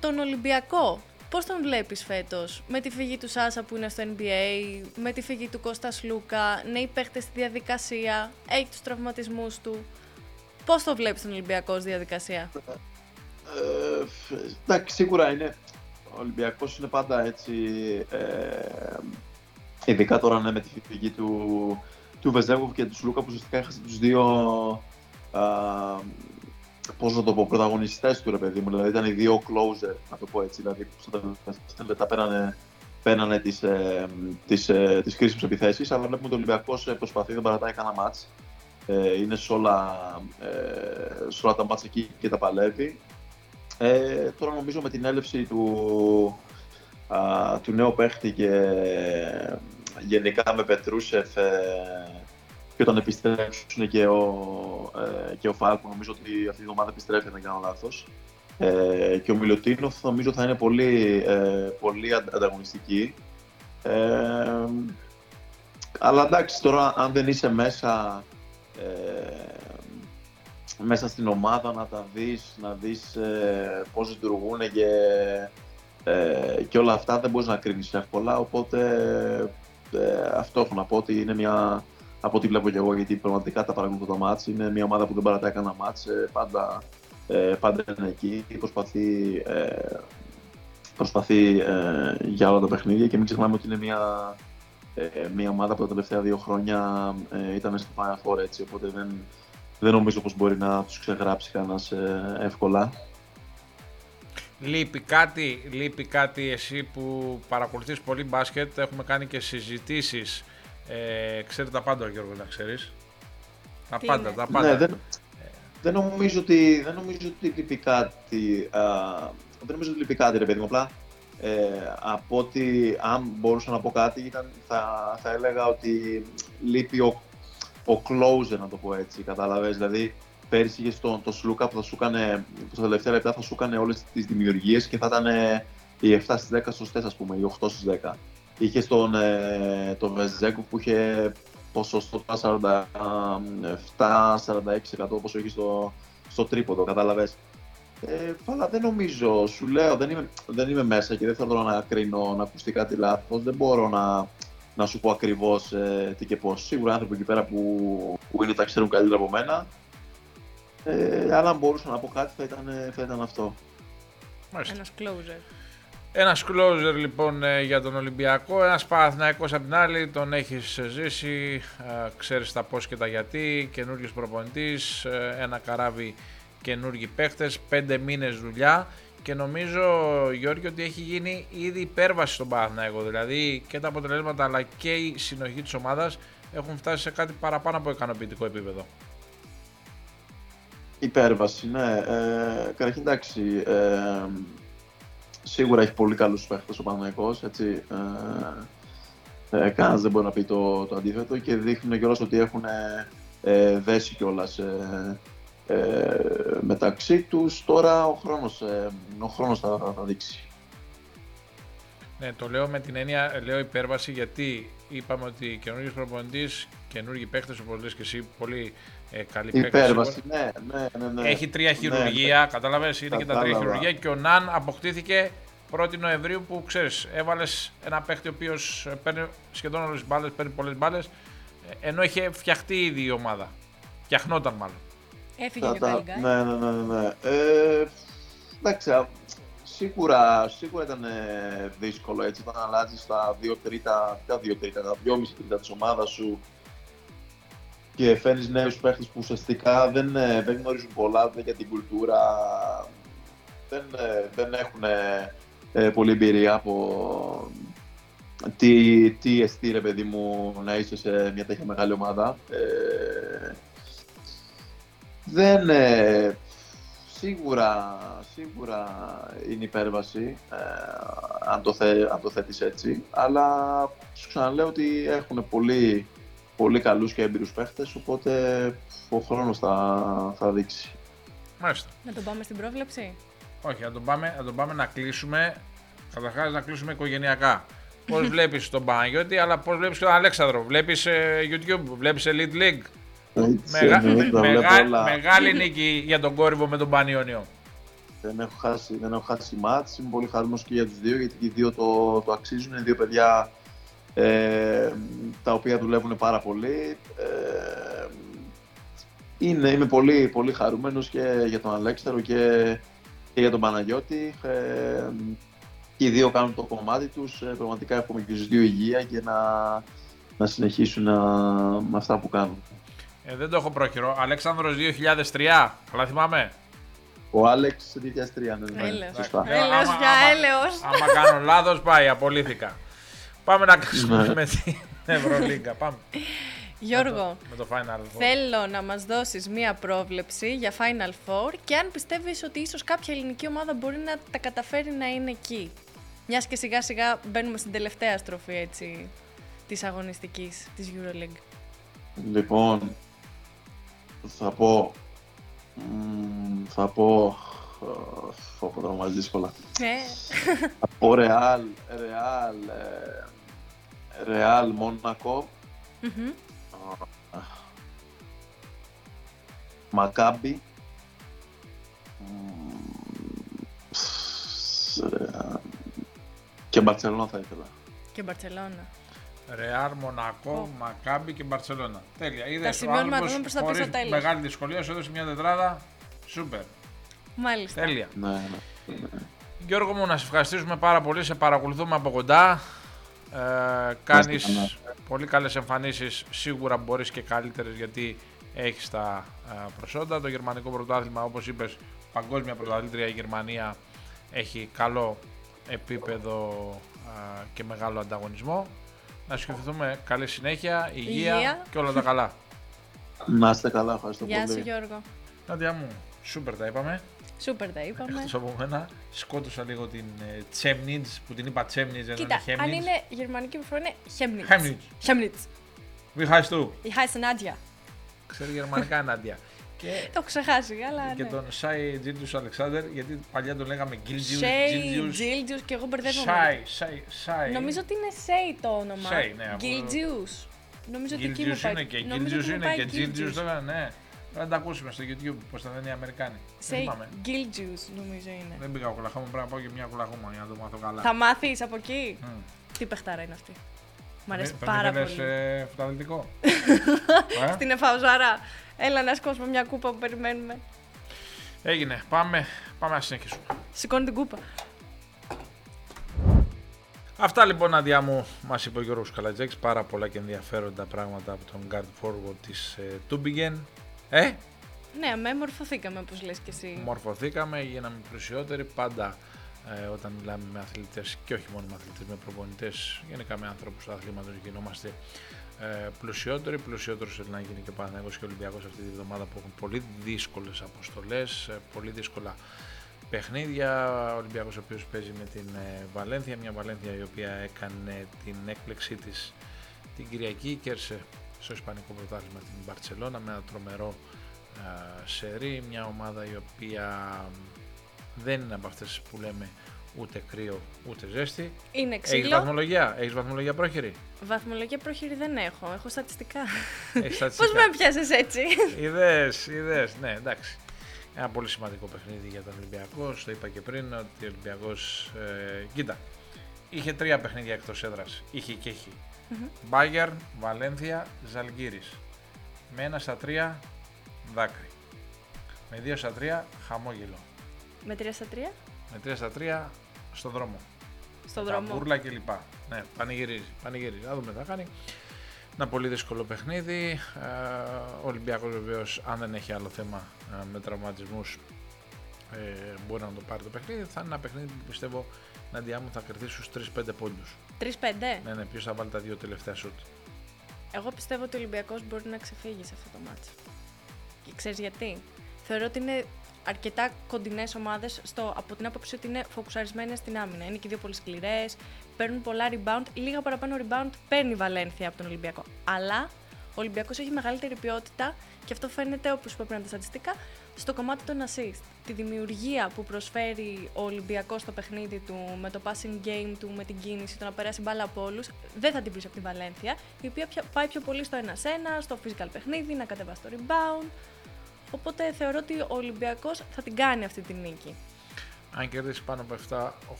Τον Ολυμπιακό, πώς τον βλέπεις φέτος, με τη φυγή του Σάσα που είναι στο NBA, με τη φυγή του Κώστα Σλούκα, νέοι παίχτες στη διαδικασία, έχει τους τραυματισμούς του. Πώς το βλέπεις τον Ολυμπιακό στη διαδικασία? Εντάξει, σίγουρα είναι. Ο Ολυμπιακός είναι πάντα έτσι, ειδικά τώρα με τη φυγή του Βεζέγκοφ και του Σλούκα, που ουσιαστικά έχασε τους δύο πρωταγωνιστές του, ρε παιδί μου, δηλαδή ήταν οι δύο closer, να το πω έτσι, δηλαδή που τα πέρανε τις κρίσιμες επιθέσεις, αλλά βλέπουμε ότι ο Ολυμπιακός προσπαθεί, δεν παρατάει κανένα μάτς, είναι σε όλα τα μάτς εκεί και τα παλεύει. Τώρα νομίζω με την έλευση του νέου παίχτη και γενικά με Πετρούσεφ, και όταν επιστρέψουν και ο Φάλκο, νομίζω ότι αυτή την εβδομάδα επιστρέφει, αν δεν κάνω λάθος. Και ο Μιλουτίνοφ νομίζω θα είναι πολύ ανταγωνιστική. Αλλά εντάξει, τώρα αν δεν είσαι μέσα στην ομάδα να τα δεις, πώς λειτουργούν και όλα αυτά, δεν μπορείς να κρίνεις εύκολα, οπότε αυτό έχω να πω ότι είναι μια... Από ό,τι βλέπω και εγώ, γιατί πραγματικά τα παρακολουθώ τα μάτς, είναι μια ομάδα που δεν παρατάει κανένα μάτς, πάντα είναι εκεί, προσπαθεί για όλα τα παιχνίδια και μην ξεχνάμε ότι είναι μια ομάδα που τα τελευταία δύο χρόνια ήταν στο Final Four, έτσι, οπότε δεν νομίζω πως μπορεί να τους ξεγράψει κανένας εύκολα. Λείπει κάτι εσύ που παρακολουθείς πολύ μπάσκετ, έχουμε κάνει και συζητήσεις. Ξέρει τα πάντα ο Γιώργος, να ξέρεις. Τα πάντα. Ναι, δεν νομίζω ότι λείπει κάτι. Δεν νομίζω ότι λείπει κάτι, ρε παιδί μου. Απλά από ότι αν μπορούσα να πω κάτι θα έλεγα ότι λείπει ο closer, να το πω έτσι, καταλαβαίνεις. Δηλαδή πέρυσι είχες τον Σλούκα που θα σου έκανε, στα τελευταία λεπτά θα σου έκανε όλες τις δημιουργίες και θα ήταν οι 7 στις 10 σωστές, ας πούμε, οι 8 στις 10. Είχε τον Βεζέκου που είχε ποσοστό 47-46% όπως είχε στο τρίποντο, κατάλαβες. Αλλά δεν νομίζω, σου λέω, δεν είμαι μέσα και δεν θέλω να κρίνω, να ακουστεί κάτι λάθος, δεν μπορώ να σου πω ακριβώς τι και πώς. Σίγουρα άνθρωποι εκεί πέρα που είναι τα ξέρουν καλύτερα από μένα, αλλά αν μπορούσα να πω κάτι θα ήταν αυτό. Ένας closer. Ένας closer λοιπόν για τον Ολυμπιακό, ένας Παναθηναϊκός απ' την άλλη, τον έχεις ζήσει, ξέρεις τα πώς και τα γιατί, καινούριος προπονητής, ένα καράβι καινούργιοι παίχτες, 5 μήνες δουλειά και νομίζω, Γιώργη, ότι έχει γίνει ήδη υπέρβαση στον Παναθηναϊκό, δηλαδή και τα αποτελέσματα αλλά και η συνοχή της ομάδας έχουν φτάσει σε κάτι παραπάνω από ικανοποιητικό επίπεδο. Υπέρβαση, ναι. Καταρχήν εντάξει, Σίγουρα έχει πολύ καλούς παίκτες ο Παναθηναϊκός, έτσι. Κανένας δεν μπορεί να πει το αντίθετο και δείχνουν κιόλας ότι έχουν δέσει κιόλας μεταξύ τους. Τώρα ο χρόνος θα δείξει. Ναι, το λέω με την έννοια, λέω υπέρβαση, γιατί είπαμε ότι καινούργιος προπονητής, καινούργιοι παίκτες, όπως λες και εσύ, πολύ καλή υπέρβαση, παίκτες. Ναι. Έχει τρία χειρουργία, ναι. Κατάλαβες, είναι και τα τρία χειρουργία και ο Ναν αποκτήθηκε 1η Νοεμβρίου που, ξέρεις, έβαλες ένα παίκτη ο οποίος παίρνει σχεδόν όλες τις μπάλες, παίρνει πολλές μπάλες, ενώ είχε φτιαχτεί ήδη η ομάδα, φτιαχνόταν μάλλον. Έφυγε και τα λίγα. Ναι. Εντάξει, σίγουρα ήταν δύσκολο, έτσι, όταν αλλάζεις τα 2,5 τρίτα της ομάδας σου και φέρνεις νέους παίχτες που ουσιαστικά δεν γνωρίζουν πολλά, δεν για την κουλτούρα, δεν έχουν πολλή εμπειρία από τι εστί, ρε παιδί μου, να είσαι σε μια τέτοια μεγάλη ομάδα. Σίγουρα είναι υπέρβαση, αν το θέτεις έτσι, αλλά σου ξαναλέω ότι έχουν πολύ, πολύ καλούς και έμπειρους παίχτες, οπότε ο χρόνος θα δείξει. Μάλιστα. Να τον πάμε στην πρόβλεψη. Όχι, να τον πάμε να κλείσουμε, καταρχάς να κλείσουμε οικογενειακά. Πώς βλέπεις τον Παναγιώτη, αλλά πώς βλέπεις τον Αλέξανδρο, βλέπεις YouTube, βλέπεις Elite League. Μεγάλη νίκη για τον Κόρυβο με τον Πανιόνιο. Δεν έχω χάσει μάτς, είμαι πολύ χαρούμενος και για τους δύο, γιατί και οι δύο το αξίζουν. Είναι δύο παιδιά τα οποία δουλεύουν πάρα πολύ. Είμαι πολύ, πολύ χαρούμενος και για τον Αλέξανδρο και για τον Παναγιώτη. Και οι δύο κάνουν το κομμάτι τους, πραγματικά έχουμε και τους δύο υγεία και να συνεχίσουν με αυτά που κάνουν. Δεν το έχω πρόχειρο. Αλέξανδρος 2003, καλά θυμάμαι. Ο Άλεξ 2003, ναι. Έλεος. Άμα κάνω λάθος, πάει, απολύθηκα. Πάμε να κλείσουμε με την Ευρωλίγκα, πάμε. Γιώργο, θέλω να μας δώσεις μία πρόβλεψη για Final Four και αν πιστεύεις ότι ίσως κάποια ελληνική ομάδα μπορεί να τα καταφέρει να είναι εκεί. Μιας και σιγά σιγά μπαίνουμε στην τελευταία στροφή, έτσι, της αγωνιστικής, της EuroLeague. Λοιπόν, θα πω, θα πω μαζί δύσκολα. Θα πω Ρεάλ Μόνακο, Μακάμπι, και Μπαρτσελόνα θα ήθελα. Και Μπαρτσελόνα. Ρεάλ, Μονακό, Μακάμπι και Μπαρσελόνα. Τέλεια. Είδες, ο άνθρωπος χωρίς μεγάλη δυσκολία σου έδωσε μια τετράδα. Σούπερ. Μάλιστα. Τέλεια. Ναι. Γιώργο μου, να σε ευχαριστήσουμε πάρα πολύ. Σε παρακολουθούμε από κοντά. Κάνεις πολύ καλές εμφανίσεις. Σίγουρα μπορείς και καλύτερες, γιατί έχεις τα προσόντα. Το γερμανικό πρωτάθλημα, όπως είπες, παγκόσμια πρωταθλήτρια η Γερμανία, έχει καλό επίπεδο και μεγάλο ανταγωνισμό. Να σκεφτούμε καλή συνέχεια, υγεία και όλα τα καλά. Να είστε καλά, ευχαριστώ πολύ. Γεια σου, Γιώργο. Νάντια μου, σούπερ τα είπαμε. Εκτός από μένα, σκότωσα λίγο την Chemnitz, που την είπα Chemnitz, ενώ είναι Chemnitz. Αν είναι γερμανική προφορά είναι Chemnitz. Wie heißt du? Ich heiße Nadja. Ξέρει γερμανικά Νάντια. Το έχω ξεχάσει, αλλά. Και τον Σάι Γκίλτζιους Αλεξάντερ, γιατί παλιά τον λέγαμε Γκίλτζιους και εγώ μπερδεύομαι. Σάι. Νομίζω ότι είναι Σέι το όνομα. Σέι, ναι. Γκίλτζιους. Νομίζω ότι εκεί μου πάει. Γκίλτζιους είναι και Γκίλτζιους. Τώρα, ναι. Πρέπει να τα ακούσουμε στο YouTube πώς θα λένε οι Αμερικάνοι. Σέι Γκίλτζιους νομίζω είναι. Δεν πήγα Οκλαχώμα, πρέπει να πάω και μια Οκλαχώμα για να το μάθω καλά. Θα μάθεις από εκεί. Τι παιχτάρα είναι αυτή. Μ' αρέσει πάρα πολύ. Θέλεις φωταδελτικό. Στην Εφαουζάρα. Έλα να σκόσουμε μια κούπα που περιμένουμε. Έγινε. Πάμε να συνεχίσουμε. Σηκώνει την κούπα. Αυτά λοιπόν, Αντιά μου, μας είπε ο Γιώργος Καλαϊτζάκης. Πάρα πολλά και ενδιαφέροντα πράγματα από τον guard forward της Τούμπιγκεν. Ναι, μορφωθήκαμε, όπως λες και εσύ. Μορφωθήκαμε, γίναμε πλουσιότεροι. Πάντα όταν μιλάμε με αθλητές, και όχι μόνο με αθλητές, με προπονητές, γενικά με ανθρώπους του αθλήματος, γινόμαστε πλουσιότεροι θέλει να γίνει και ο Παναθηναϊκός και ο Ολυμπιακός αυτή τη βδομάδα, που έχουν πολύ δύσκολες αποστολές, πολύ δύσκολα παιχνίδια. Ο Ολυμπιακός ο οποίος παίζει με την Βαλένθια, μια Βαλένθια η οποία έκανε την έκπληξή της την Κυριακή, κέρδισε στο Ισπανικό Πρωτάθλημα την Barcelona με ένα τρομερό σερί, μια ομάδα η οποία δεν είναι από αυτές που λέμε ούτε κρύο ούτε ζέστη. Είναι ξύλο. Έχεις βαθμολογία, πρόχειρη. Βαθμολογία πρόχειρη δεν έχω, έχω στατιστικά. Πώς με πιάσεις έτσι. Είδες, ναι, εντάξει. Ένα πολύ σημαντικό παιχνίδι για τον Ολυμπιακό. Το είπα και πριν ότι ο Ολυμπιακός, κοίτα, είχε τρία παιχνίδια εκτός έδρας. Είχε. Μπάγιαρν, Βαλένθια, Ζαργκύρη. Με 1-3 δάκρυ. Με 2-3 χαμόγελο. Με 3-3. Με 3-3 στον δρόμο. Στον δρόμο. Μπούρλα και λοιπά. Ναι, πανηγυρίζει. Να δούμε τι θα κάνει. Ένα πολύ δύσκολο παιχνίδι. Ο Ολυμπιακός βεβαίως, αν δεν έχει άλλο θέμα με τραυματισμούς, μπορεί να το πάρει το παιχνίδι. Θα είναι ένα παιχνίδι που πιστεύω, Νάντια μου, θα κερδίσει στους 3-5 πόντους. 3-5? Ναι, ποιος θα βάλει τα δύο τελευταία σουτ. Εγώ πιστεύω ότι ο Ολυμπιακός μπορεί να ξεφύγει σε αυτό το μάτς. Και ξέρεις γιατί. Θεωρώ ότι είναι αρκετά κοντινές ομάδες από την άποψη ότι είναι φοκουσαρισμένες στην άμυνα. Είναι και δύο πολύ σκληρές, παίρνουν πολλά rebound. Λίγα παραπάνω rebound παίρνει η Βαλένθια από τον Ολυμπιακό. Αλλά ο Ολυμπιακός έχει μεγαλύτερη ποιότητα και αυτό φαίνεται, όπως είπα πριν από τα στατιστικά, στο κομμάτι των assist. Τη δημιουργία που προσφέρει ο Ολυμπιακός στο παιχνίδι του, με το passing game του, με την κίνηση, το να περάσει μπάλα από όλους, δεν θα την βρεις από τη Βαλένθια, η οποία πάει πιο πολύ στο 1-1, στο physical παιχνίδι, να κατεβάσει το rebound. Οπότε θεωρώ ότι ο Ολυμπιακός θα την κάνει αυτή τη νίκη. Αν κερδίσει πάνω από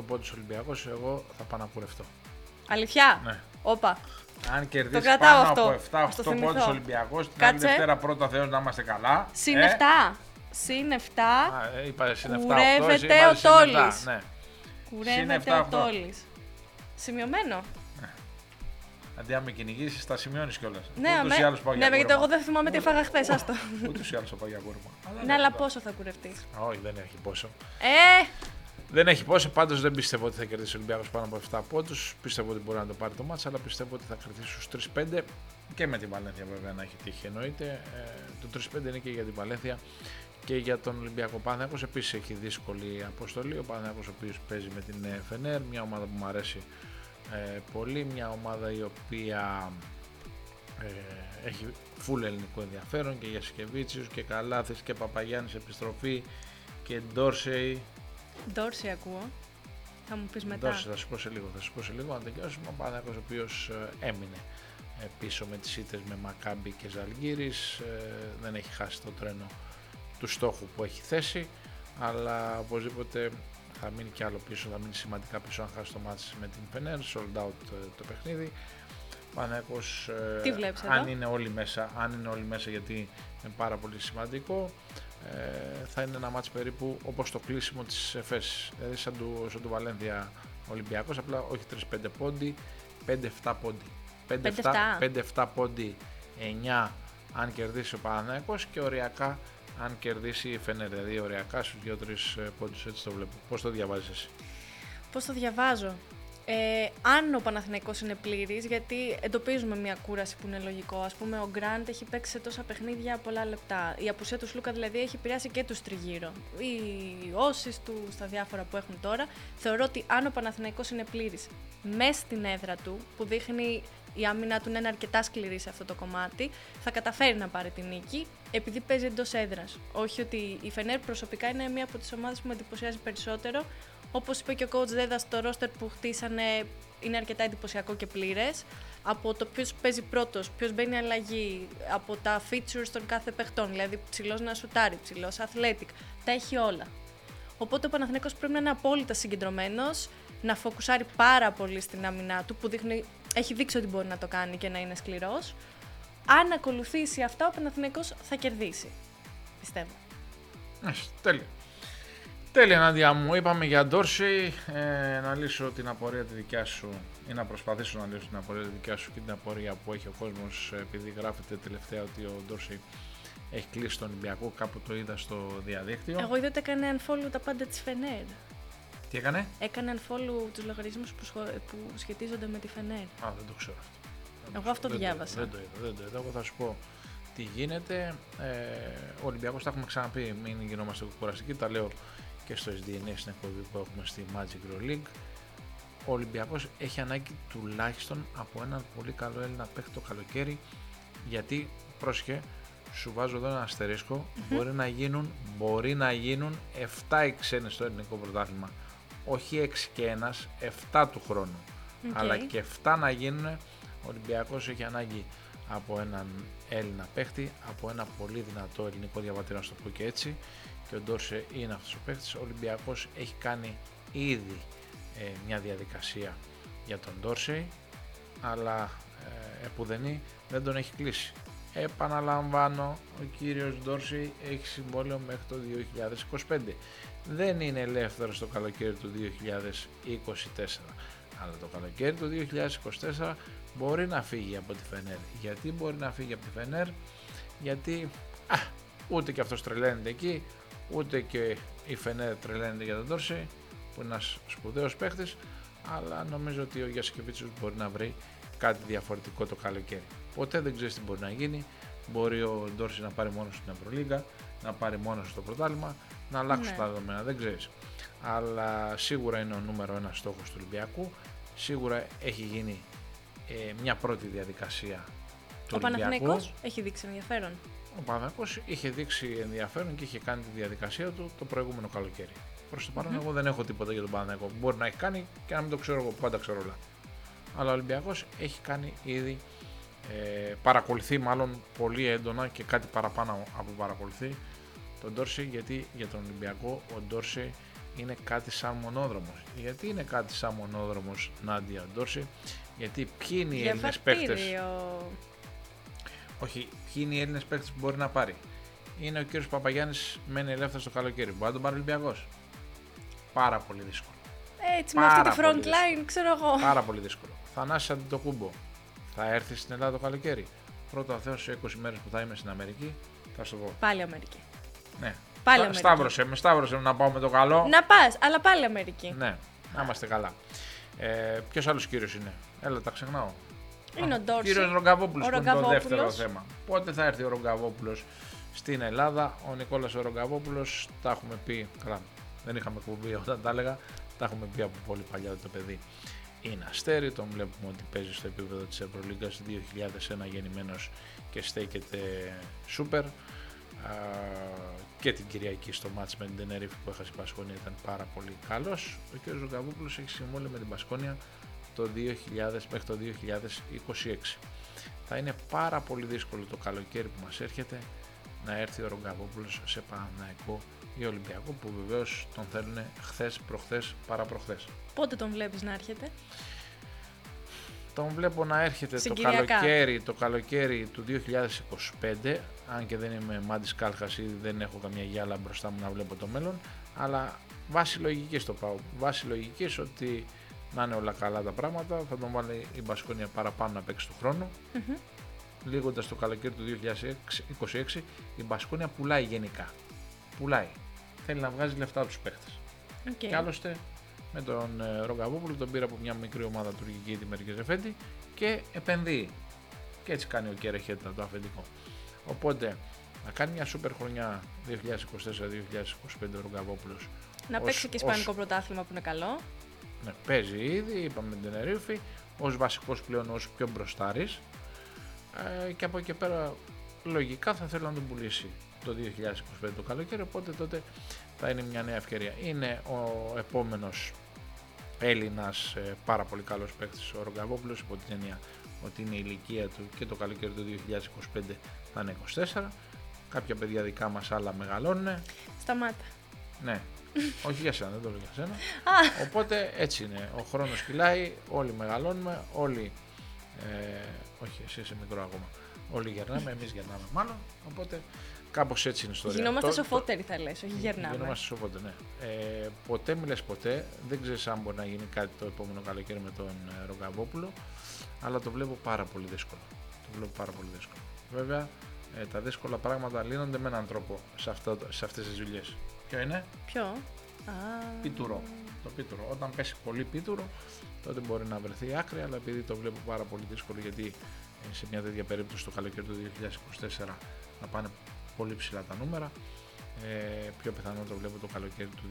7-8 πόντους ο Ολυμπιακός, εγώ θα πάω να κουρευτώ. Αλήθεια! Ναι. Όπα! Αν κερδίσει πάνω από 7-8 πόντους ο Ολυμπιακός, την άλλη Δευτέρα πρώτα Θεός να είμαστε καλά. Συν 7. Είπα συν 7. Κουρεύεται ο Τόλης. Ναι. Κουρεύεται ο Τόλης. Σημειωμένο. Αντί να με κυνηγήσεις, τα σημειώνεις κιόλας. Ναι, γιατί εγώ δεν θυμάμαι τι έφαγα χθες. Άστο. Ούτως ή άλλως θα πάω για κούρμα. Ναι, αλλά πόσο θα κουρευτείς. Όχι, δεν έχει πόσο. Δεν έχει πόσο. Πάντως δεν πιστεύω ότι θα κερδίσει ο Ολυμπιακός πάνω από 7 πόντους. Πιστεύω ότι μπορεί να το πάρει το μάτς, αλλά πιστεύω ότι θα κερδίσει στους 3-5 και με την Βαλένθια βέβαια να έχει τύχει. Εννοείται. Το 3-5 είναι και για την Βαλένθια και για τον Ολυμπιακό. Παναθηναϊκός επίσης έχει δύσκολη αποστολή. Ο Παναθηναϊκός ο οποίος παίζει με την Φενέρ, μια ομάδα που μου αρέσει πολύ, μια ομάδα η οποία έχει φουλ ελληνικό ενδιαφέρον και για Γιασικεβίτσιους και Καλάθης και Παπαγιάννης επιστροφή και Ντόρσεϊ. Ντόρσεϊ ακούω, θα μου πεις μετά. Ντόρσεϊ θα σου πω σε λίγο να τελειώσουμε. Ο Παναθηναϊκός ο οποίος έμεινε πίσω με τις ήττες με Μακάμπι και Ζαλγκύρης, δεν έχει χάσει το τρένο του στόχου που έχει θέσει, αλλά οπωσδήποτε θα μείνει κι άλλο πίσω, θα μείνει σημαντικά πίσω αν χάσει το μάτς με την Φενέρ, sold out το παιχνίδι. Παναθηναϊκός, αν είναι όλοι μέσα, γιατί είναι πάρα πολύ σημαντικό, θα είναι ένα μάτς περίπου όπως το κλείσιμο της ΕΦΕΣ, δηλαδή σαν του Βαλένθια Ολυμπιακός, απλά όχι 3-5 πόντι, 5-7 πόντι. 5-7 πόντι, 9 αν κερδίσει ο Παναθηναϊκός και οριακά αν κερδίσει η Φενέρ, δηλαδή ωριακά σου 2-3 πόντους, έτσι το βλέπω. Πώς το διαβάζεις εσύ? Πώς το διαβάζω? Αν ο Παναθηναϊκός είναι πλήρης, γιατί εντοπίζουμε μια κούραση που είναι λογικό. Ας πούμε, ο Γκραντ έχει παίξει σε τόσα παιχνίδια πολλά λεπτά. Η απουσία του Σλούκα δηλαδή έχει επηρεάσει και τους τριγύρω. Οι όσεις του στα διάφορα που έχουν τώρα. Θεωρώ ότι αν ο Παναθηναϊκός είναι πλήρης μέσα στην έδρα του, που δείχνει η άμυνα του να είναι αρκετά σκληρή σε αυτό το κομμάτι, θα καταφέρει να πάρει τη νίκη, επειδή παίζει εντός έδρας. Όχι ότι η Φενέρ προσωπικά είναι μία από τις ομάδες που με εντυπωσιάζει περισσότερο. Όπως είπε και ο coach Δέδας, το roster που χτίσανε είναι αρκετά εντυπωσιακό και πλήρες. Από το ποιος παίζει πρώτος, ποιος μπαίνει αλλαγή, από τα features των κάθε παιχτών, δηλαδή ψηλός να σουτάρει, ψηλός athletic, τα έχει όλα. Οπότε ο Παναθηναϊκός πρέπει να είναι απόλυτα συγκεντρωμένος, να φοκουσάρει πάρα πολύ στην άμυνά του, που έχει δείξει ότι μπορεί να το κάνει και να είναι σκληρός. Αν ακολουθήσει αυτά, ο Παναθηναϊκός θα κερδίσει, πιστεύω. Τέλεια, Νάντια μου. Είπαμε για Ντόρσεϊ, να λύσω την απορία τη δικιά σου ή να προσπαθήσω να λύσω την απορία τη δικιά σου και την απορία που έχει ο κόσμος, επειδή γράφεται τελευταία ότι ο Ντόρσεϊ έχει κλείσει τον Ολυμπιακό, κάπου το είδα στο διαδίκτυο. Εγώ είδα ότι έκανε unfollow τα πάντα της Φενέρ. Τι έκανε? Έκανε unfollow τους λογαριασμούς που σχετίζονται με τη Φενέρ. Α, δεν το ξέρω αυτό. Εγώ αυτό διάβασα. Δεν το είδα. Εγώ θα σου πω τι γίνεται. Ο Ολυμπιακός, τα έχουμε ξαναπεί, μην γινόμαστε κουραστικοί, τα λέω και στο SDNF στην εκπομπή που έχουμε στη Magic Pro League, ο Ολυμπιακός έχει ανάγκη τουλάχιστον από έναν πολύ καλό Έλληνα παίκτη το καλοκαίρι, γιατί πρόσχε, σου βάζω εδώ ένα αστερίσκο, μπορεί να γίνουν 7 οι ξένες στο ελληνικό πρωτάθλημα, όχι 6 και 1, 7 του χρόνου, αλλά και 7 να γίνουν. Ο Ολυμπιακός έχει ανάγκη από έναν Έλληνα παίχτη, από ένα πολύ δυνατό ελληνικό διαβατήριο, να το πω και έτσι, και ο Ντόρσεϊ είναι αυτός ο παίχτης. Ο Ολυμπιακός έχει κάνει ήδη μια διαδικασία για τον Ντόρσεϊ, αλλά επουδενή δεν τον έχει κλείσει. Επαναλαμβάνω, ο κύριος Ντόρσεϊ έχει συμβόλαιο μέχρι το 2025. Δεν είναι ελεύθερος το καλοκαίρι του 2024, αλλά το καλοκαίρι του 2024 μπορεί να φύγει από τη Φενέρ. Γιατί μπορεί να φύγει από τη Φενέρ? Γιατί ούτε και αυτός τρελαίνεται εκεί, ούτε και η Φενέρ τρελαίνεται για τον Ντόρσεϊ, που είναι ένας σπουδαίος παίχτης, αλλά νομίζω ότι ο Γιασκεβίτσιος μπορεί να βρει κάτι διαφορετικό το καλοκαίρι. Ποτέ δεν ξέρεις τι μπορεί να γίνει. Μπορεί ο Ντόρσεϊ να πάρει μόνο στην Ευρωλίγα, να πάρει μόνο στο πρωτάθλημα, να αλλάξουν τα δεδομένα, δεν ξέρεις. Αλλά σίγουρα είναι ο νούμερο ένας στόχος του Ολυμπιακού. Σίγουρα έχει γίνει μια πρώτη διαδικασία του Ολυμπιακού. Ο Παναθηναϊκός έχει δείξει ενδιαφέρον. Ο Παναθηναϊκός είχε δείξει ενδιαφέρον και είχε κάνει τη διαδικασία του το προηγούμενο καλοκαίρι. Προς το παρόν, εγώ δεν έχω τίποτα για τον Παναθηναϊκό. Μπορεί να έχει κάνει και να μην το ξέρω εγώ, πάντα ξέρω όλα. Αλλά ο Ολυμπιακός έχει κάνει ήδη, παρακολουθεί μάλλον πολύ έντονα και κάτι παραπάνω από παρακολουθεί τον Ντόρσεϊ, γιατί για τον Ολυμπιακό ο Ντόρσεϊ είναι κάτι σαν μονόδρομος. Γιατί είναι κάτι σαν μονόδρομος, Νάντια, Ντόρσεϊ? Γιατί ποιοι είναι οι Έλληνες παίκτες? Όχι, ποιοι είναι οι Έλληνες παίκτες που μπορεί να πάρει? Είναι ο κύριος Παπαγιάννης, μένει ελεύθερος το καλοκαίρι. Μπορεί να τον πάρει ο Ολυμπιακός? Πάρα πολύ δύσκολο. Έτσι, πάρα με αυτή τη front line, ξέρω εγώ. Πάρα πολύ δύσκολο. Θανάση Αντετοκούμπο θα έρθει στην Ελλάδα το καλοκαίρι? Πρώτο ο Θεός, σε 20 μέρες που θα είμαι στην Αμερική, θα σου πω. Πάλι Αμερική. Ναι. Πάλι σταύρωσε να πάω με το καλό. Να πας, αλλά πάλι Αμερική. Ναι, να είμαστε καλά. Ποιος άλλος κύριος είναι? Έλα, τα ξεχνάω. Είναι ο Ντόρσεϊ. Κύριος Ρογκαβόπουλος, που είναι το δεύτερο θέμα. Πότε θα έρθει ο Ρογκαβόπουλος στην Ελλάδα? Ο Νικόλας ο Ρογκαβόπουλος, τα έχουμε πει. Καλά, δεν είχαμε κουμπί όταν τα έλεγα. Τα έχουμε πει από πολύ παλιά ότι το παιδί είναι αστέρι. Τον βλέπουμε ότι παίζει στο επίπεδο της Ευρωλίγκας, 2001 γεννημένος και στέκεται σούπερ. Και την Κυριακή στο μάτς με την Τενερίφη που έχασε η Μπασκόνια ήταν πάρα πολύ καλός. Ο κ. Ρογκαβόπουλος έχει συμβόλαιο με την Μπασκόνια μέχρι το 2026. Θα είναι πάρα πολύ δύσκολο το καλοκαίρι που μας έρχεται να έρθει ο Ρογκαβόπουλος σε Παναθηναϊκό ή Ολυμπιακό, που βεβαίως τον θέλουν χθες, προχθές, παραπροχθές. Πότε τον βλέπεις να έρχεται? Τον βλέπω να έρχεται το καλοκαίρι του 2025, αν και δεν είμαι μάντης κάλχας ή δεν έχω καμία γυάλα μπροστά μου να βλέπω το μέλλον, αλλά βάσει λογικής το πάω. Βάσει λογικής ότι να είναι όλα καλά τα πράγματα, θα τον βάλει η Μπασκόνια παραπάνω να παίξει του χρόνου. Λίγοντας το καλοκαίρι του 2026, η Μπασκόνια πουλάει γενικά. Πουλάει. Θέλει να βγάζει λεφτά από τους παίχτες. Και άλλωστε, με τον Ρογκαβόπουλο τον πήρα από μια μικρή ομάδα τουρκική, τη Μερκεζεφέντι, και επενδύει. Και έτσι κάνει ο Κερεχέτα το αφεντικό. Οπότε να κάνει μια σούπερ χρονιά 2024-2025 ο Ρογκαβόπουλος. Να παίξει και ισπανικό πρωτάθλημα που είναι καλό. Ναι, παίζει ήδη, είπαμε την Τενερίφη, ως βασικός πλέον, ως πιο μπροστάρης. Και από εκεί και πέρα λογικά θα θέλω να τον πουλήσει το 2025 το καλοκαίρι, οπότε τότε θα είναι μια νέα ευκαιρία. Είναι ο επόμενος Έλληνας πάρα πολύ καλός παίκτης ο Ρογκαβόπουλος, υπό την έννοια ότι είναι η ηλικία του και το καλοκαίρι του 2025 θα είναι 24. Κάποια παιδιά δικά μας άλλα μεγαλώνουν. Σταμάτα. Ναι, όχι για σένα, δεν το λέω για σένα. Οπότε έτσι είναι, ο χρόνος κυλάει, όλοι μεγαλώνουμε, όλοι... όχι, εσύ είσαι μικρό ακόμα. Όλοι γερνάμε, εμείς γερνάμε μάλλον, οπότε κάπως έτσι είναι η ιστορία. Γινόμαστε σοφότεροι, θα λες, όχι γερνάμε. Γινόμαστε σοφότεροι, ναι. Ποτέ μιλες ποτέ, δεν ξέρεις αν μπορεί να γίνει κάτι το επόμενο καλοκαίρι με τον Ρογκαβόπουλο, αλλά το βλέπω πάρα πολύ δύσκολο. Βέβαια, τα δύσκολα πράγματα λύνονται με έναν τρόπο σε αυτές τις δουλειές. Ποιο είναι? Πίτουρο. Το πίτουρο. Όταν πέσει πολύ πίτουρο, τότε μπορεί να βρεθεί άκρη, αλλά επειδή το βλέπω πάρα πολύ δύσκολο, γιατί σε μια τέτοια περίπτωση το καλοκαίρι του 2024 να πάνε πολύ ψηλά τα νούμερα, πιο πιθανό το βλέπω το καλοκαίρι του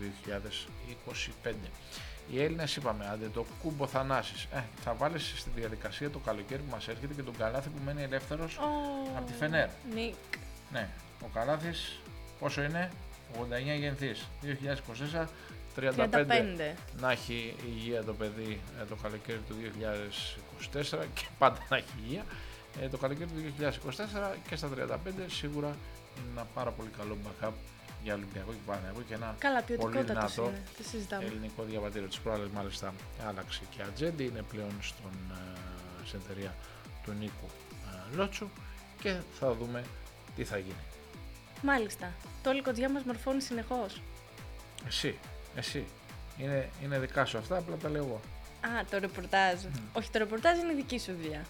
2025. Οι Έλληνες είπαμε, Αντετοκούμπο, Θανάσης. Θα βάλεις στη διαδικασία το καλοκαίρι που μας έρχεται και τον Καλάθι που μένει ελεύθερος από τη Φενέρ. Νίκ. Ναι, ο Καλάθης πόσο είναι, 89 γεννηθής, 2024, 35. Να έχει υγεία το παιδί το καλοκαίρι του 2024 και πάντα να έχει υγεία. Το καλοκαίρι του 2024 και στα 35 σίγουρα είναι ένα πάρα πολύ καλό backup για Ολυμπιακό και Παναθηναϊκό και ένα πολύ δυνατό ελληνικό διαβατήριο. Τις προάλλες μάλιστα άλλαξε και ατζέντη, είναι πλέον στην εταιρεία του Νίκου Λότσου και θα δούμε τι θα γίνει. Μάλιστα. Τόλη Κοτζιά μας μορφώνει συνεχώς. Εσύ. Είναι δικά σου αυτά, απλά τα λέω εγώ. Α, το ρεπορτάζ. Όχι, το ρεπορτάζ είναι δική σου δουλειά.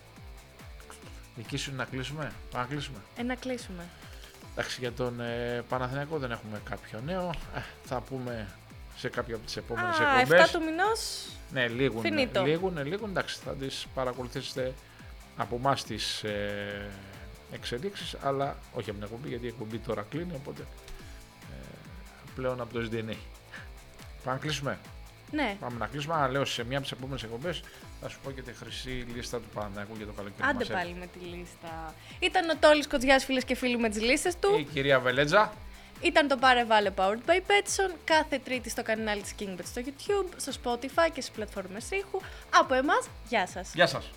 Δική σου είναι να κλείσουμε. Πάμε να κλείσουμε. Να κλείσουμε. Εντάξει, για τον Παναθηναϊκό δεν έχουμε κάποιο νέο. Θα πούμε σε κάποια από τις επόμενες εκπομπές. 7 του μηνός. Ναι, λίγουν. Εντάξει, θα τις παρακολουθήσετε από εμάς τις εξελίξεις, αλλά όχι από την εκπομπή, γιατί η εκπομπή τώρα κλείνει, οπότε πλέον από το SDN. Πάμε να κλείσουμε. Ναι. Πάμε να κλείσουμε, αλλά λέω σε μια από τις επόμενες εκπομπές θα σου πω και τη χρυσή λίστα του Παναθηναϊκού για το καλοκαίρι. Άντε πάλι με τη λίστα. Ήταν ο Τόλης Κοτζιάς, φίλες και φίλοι, με τις λίστες του. Η κυρία Βελέντζα. Ήταν το ΠΑΡΕ-ΒΑΛΕ powered by Betsson. Κάθε Τρίτη στο κανάλι της KingBet στο YouTube, στο Spotify και στις πλατφόρμες ήχου. Από εμάς, γεια σας.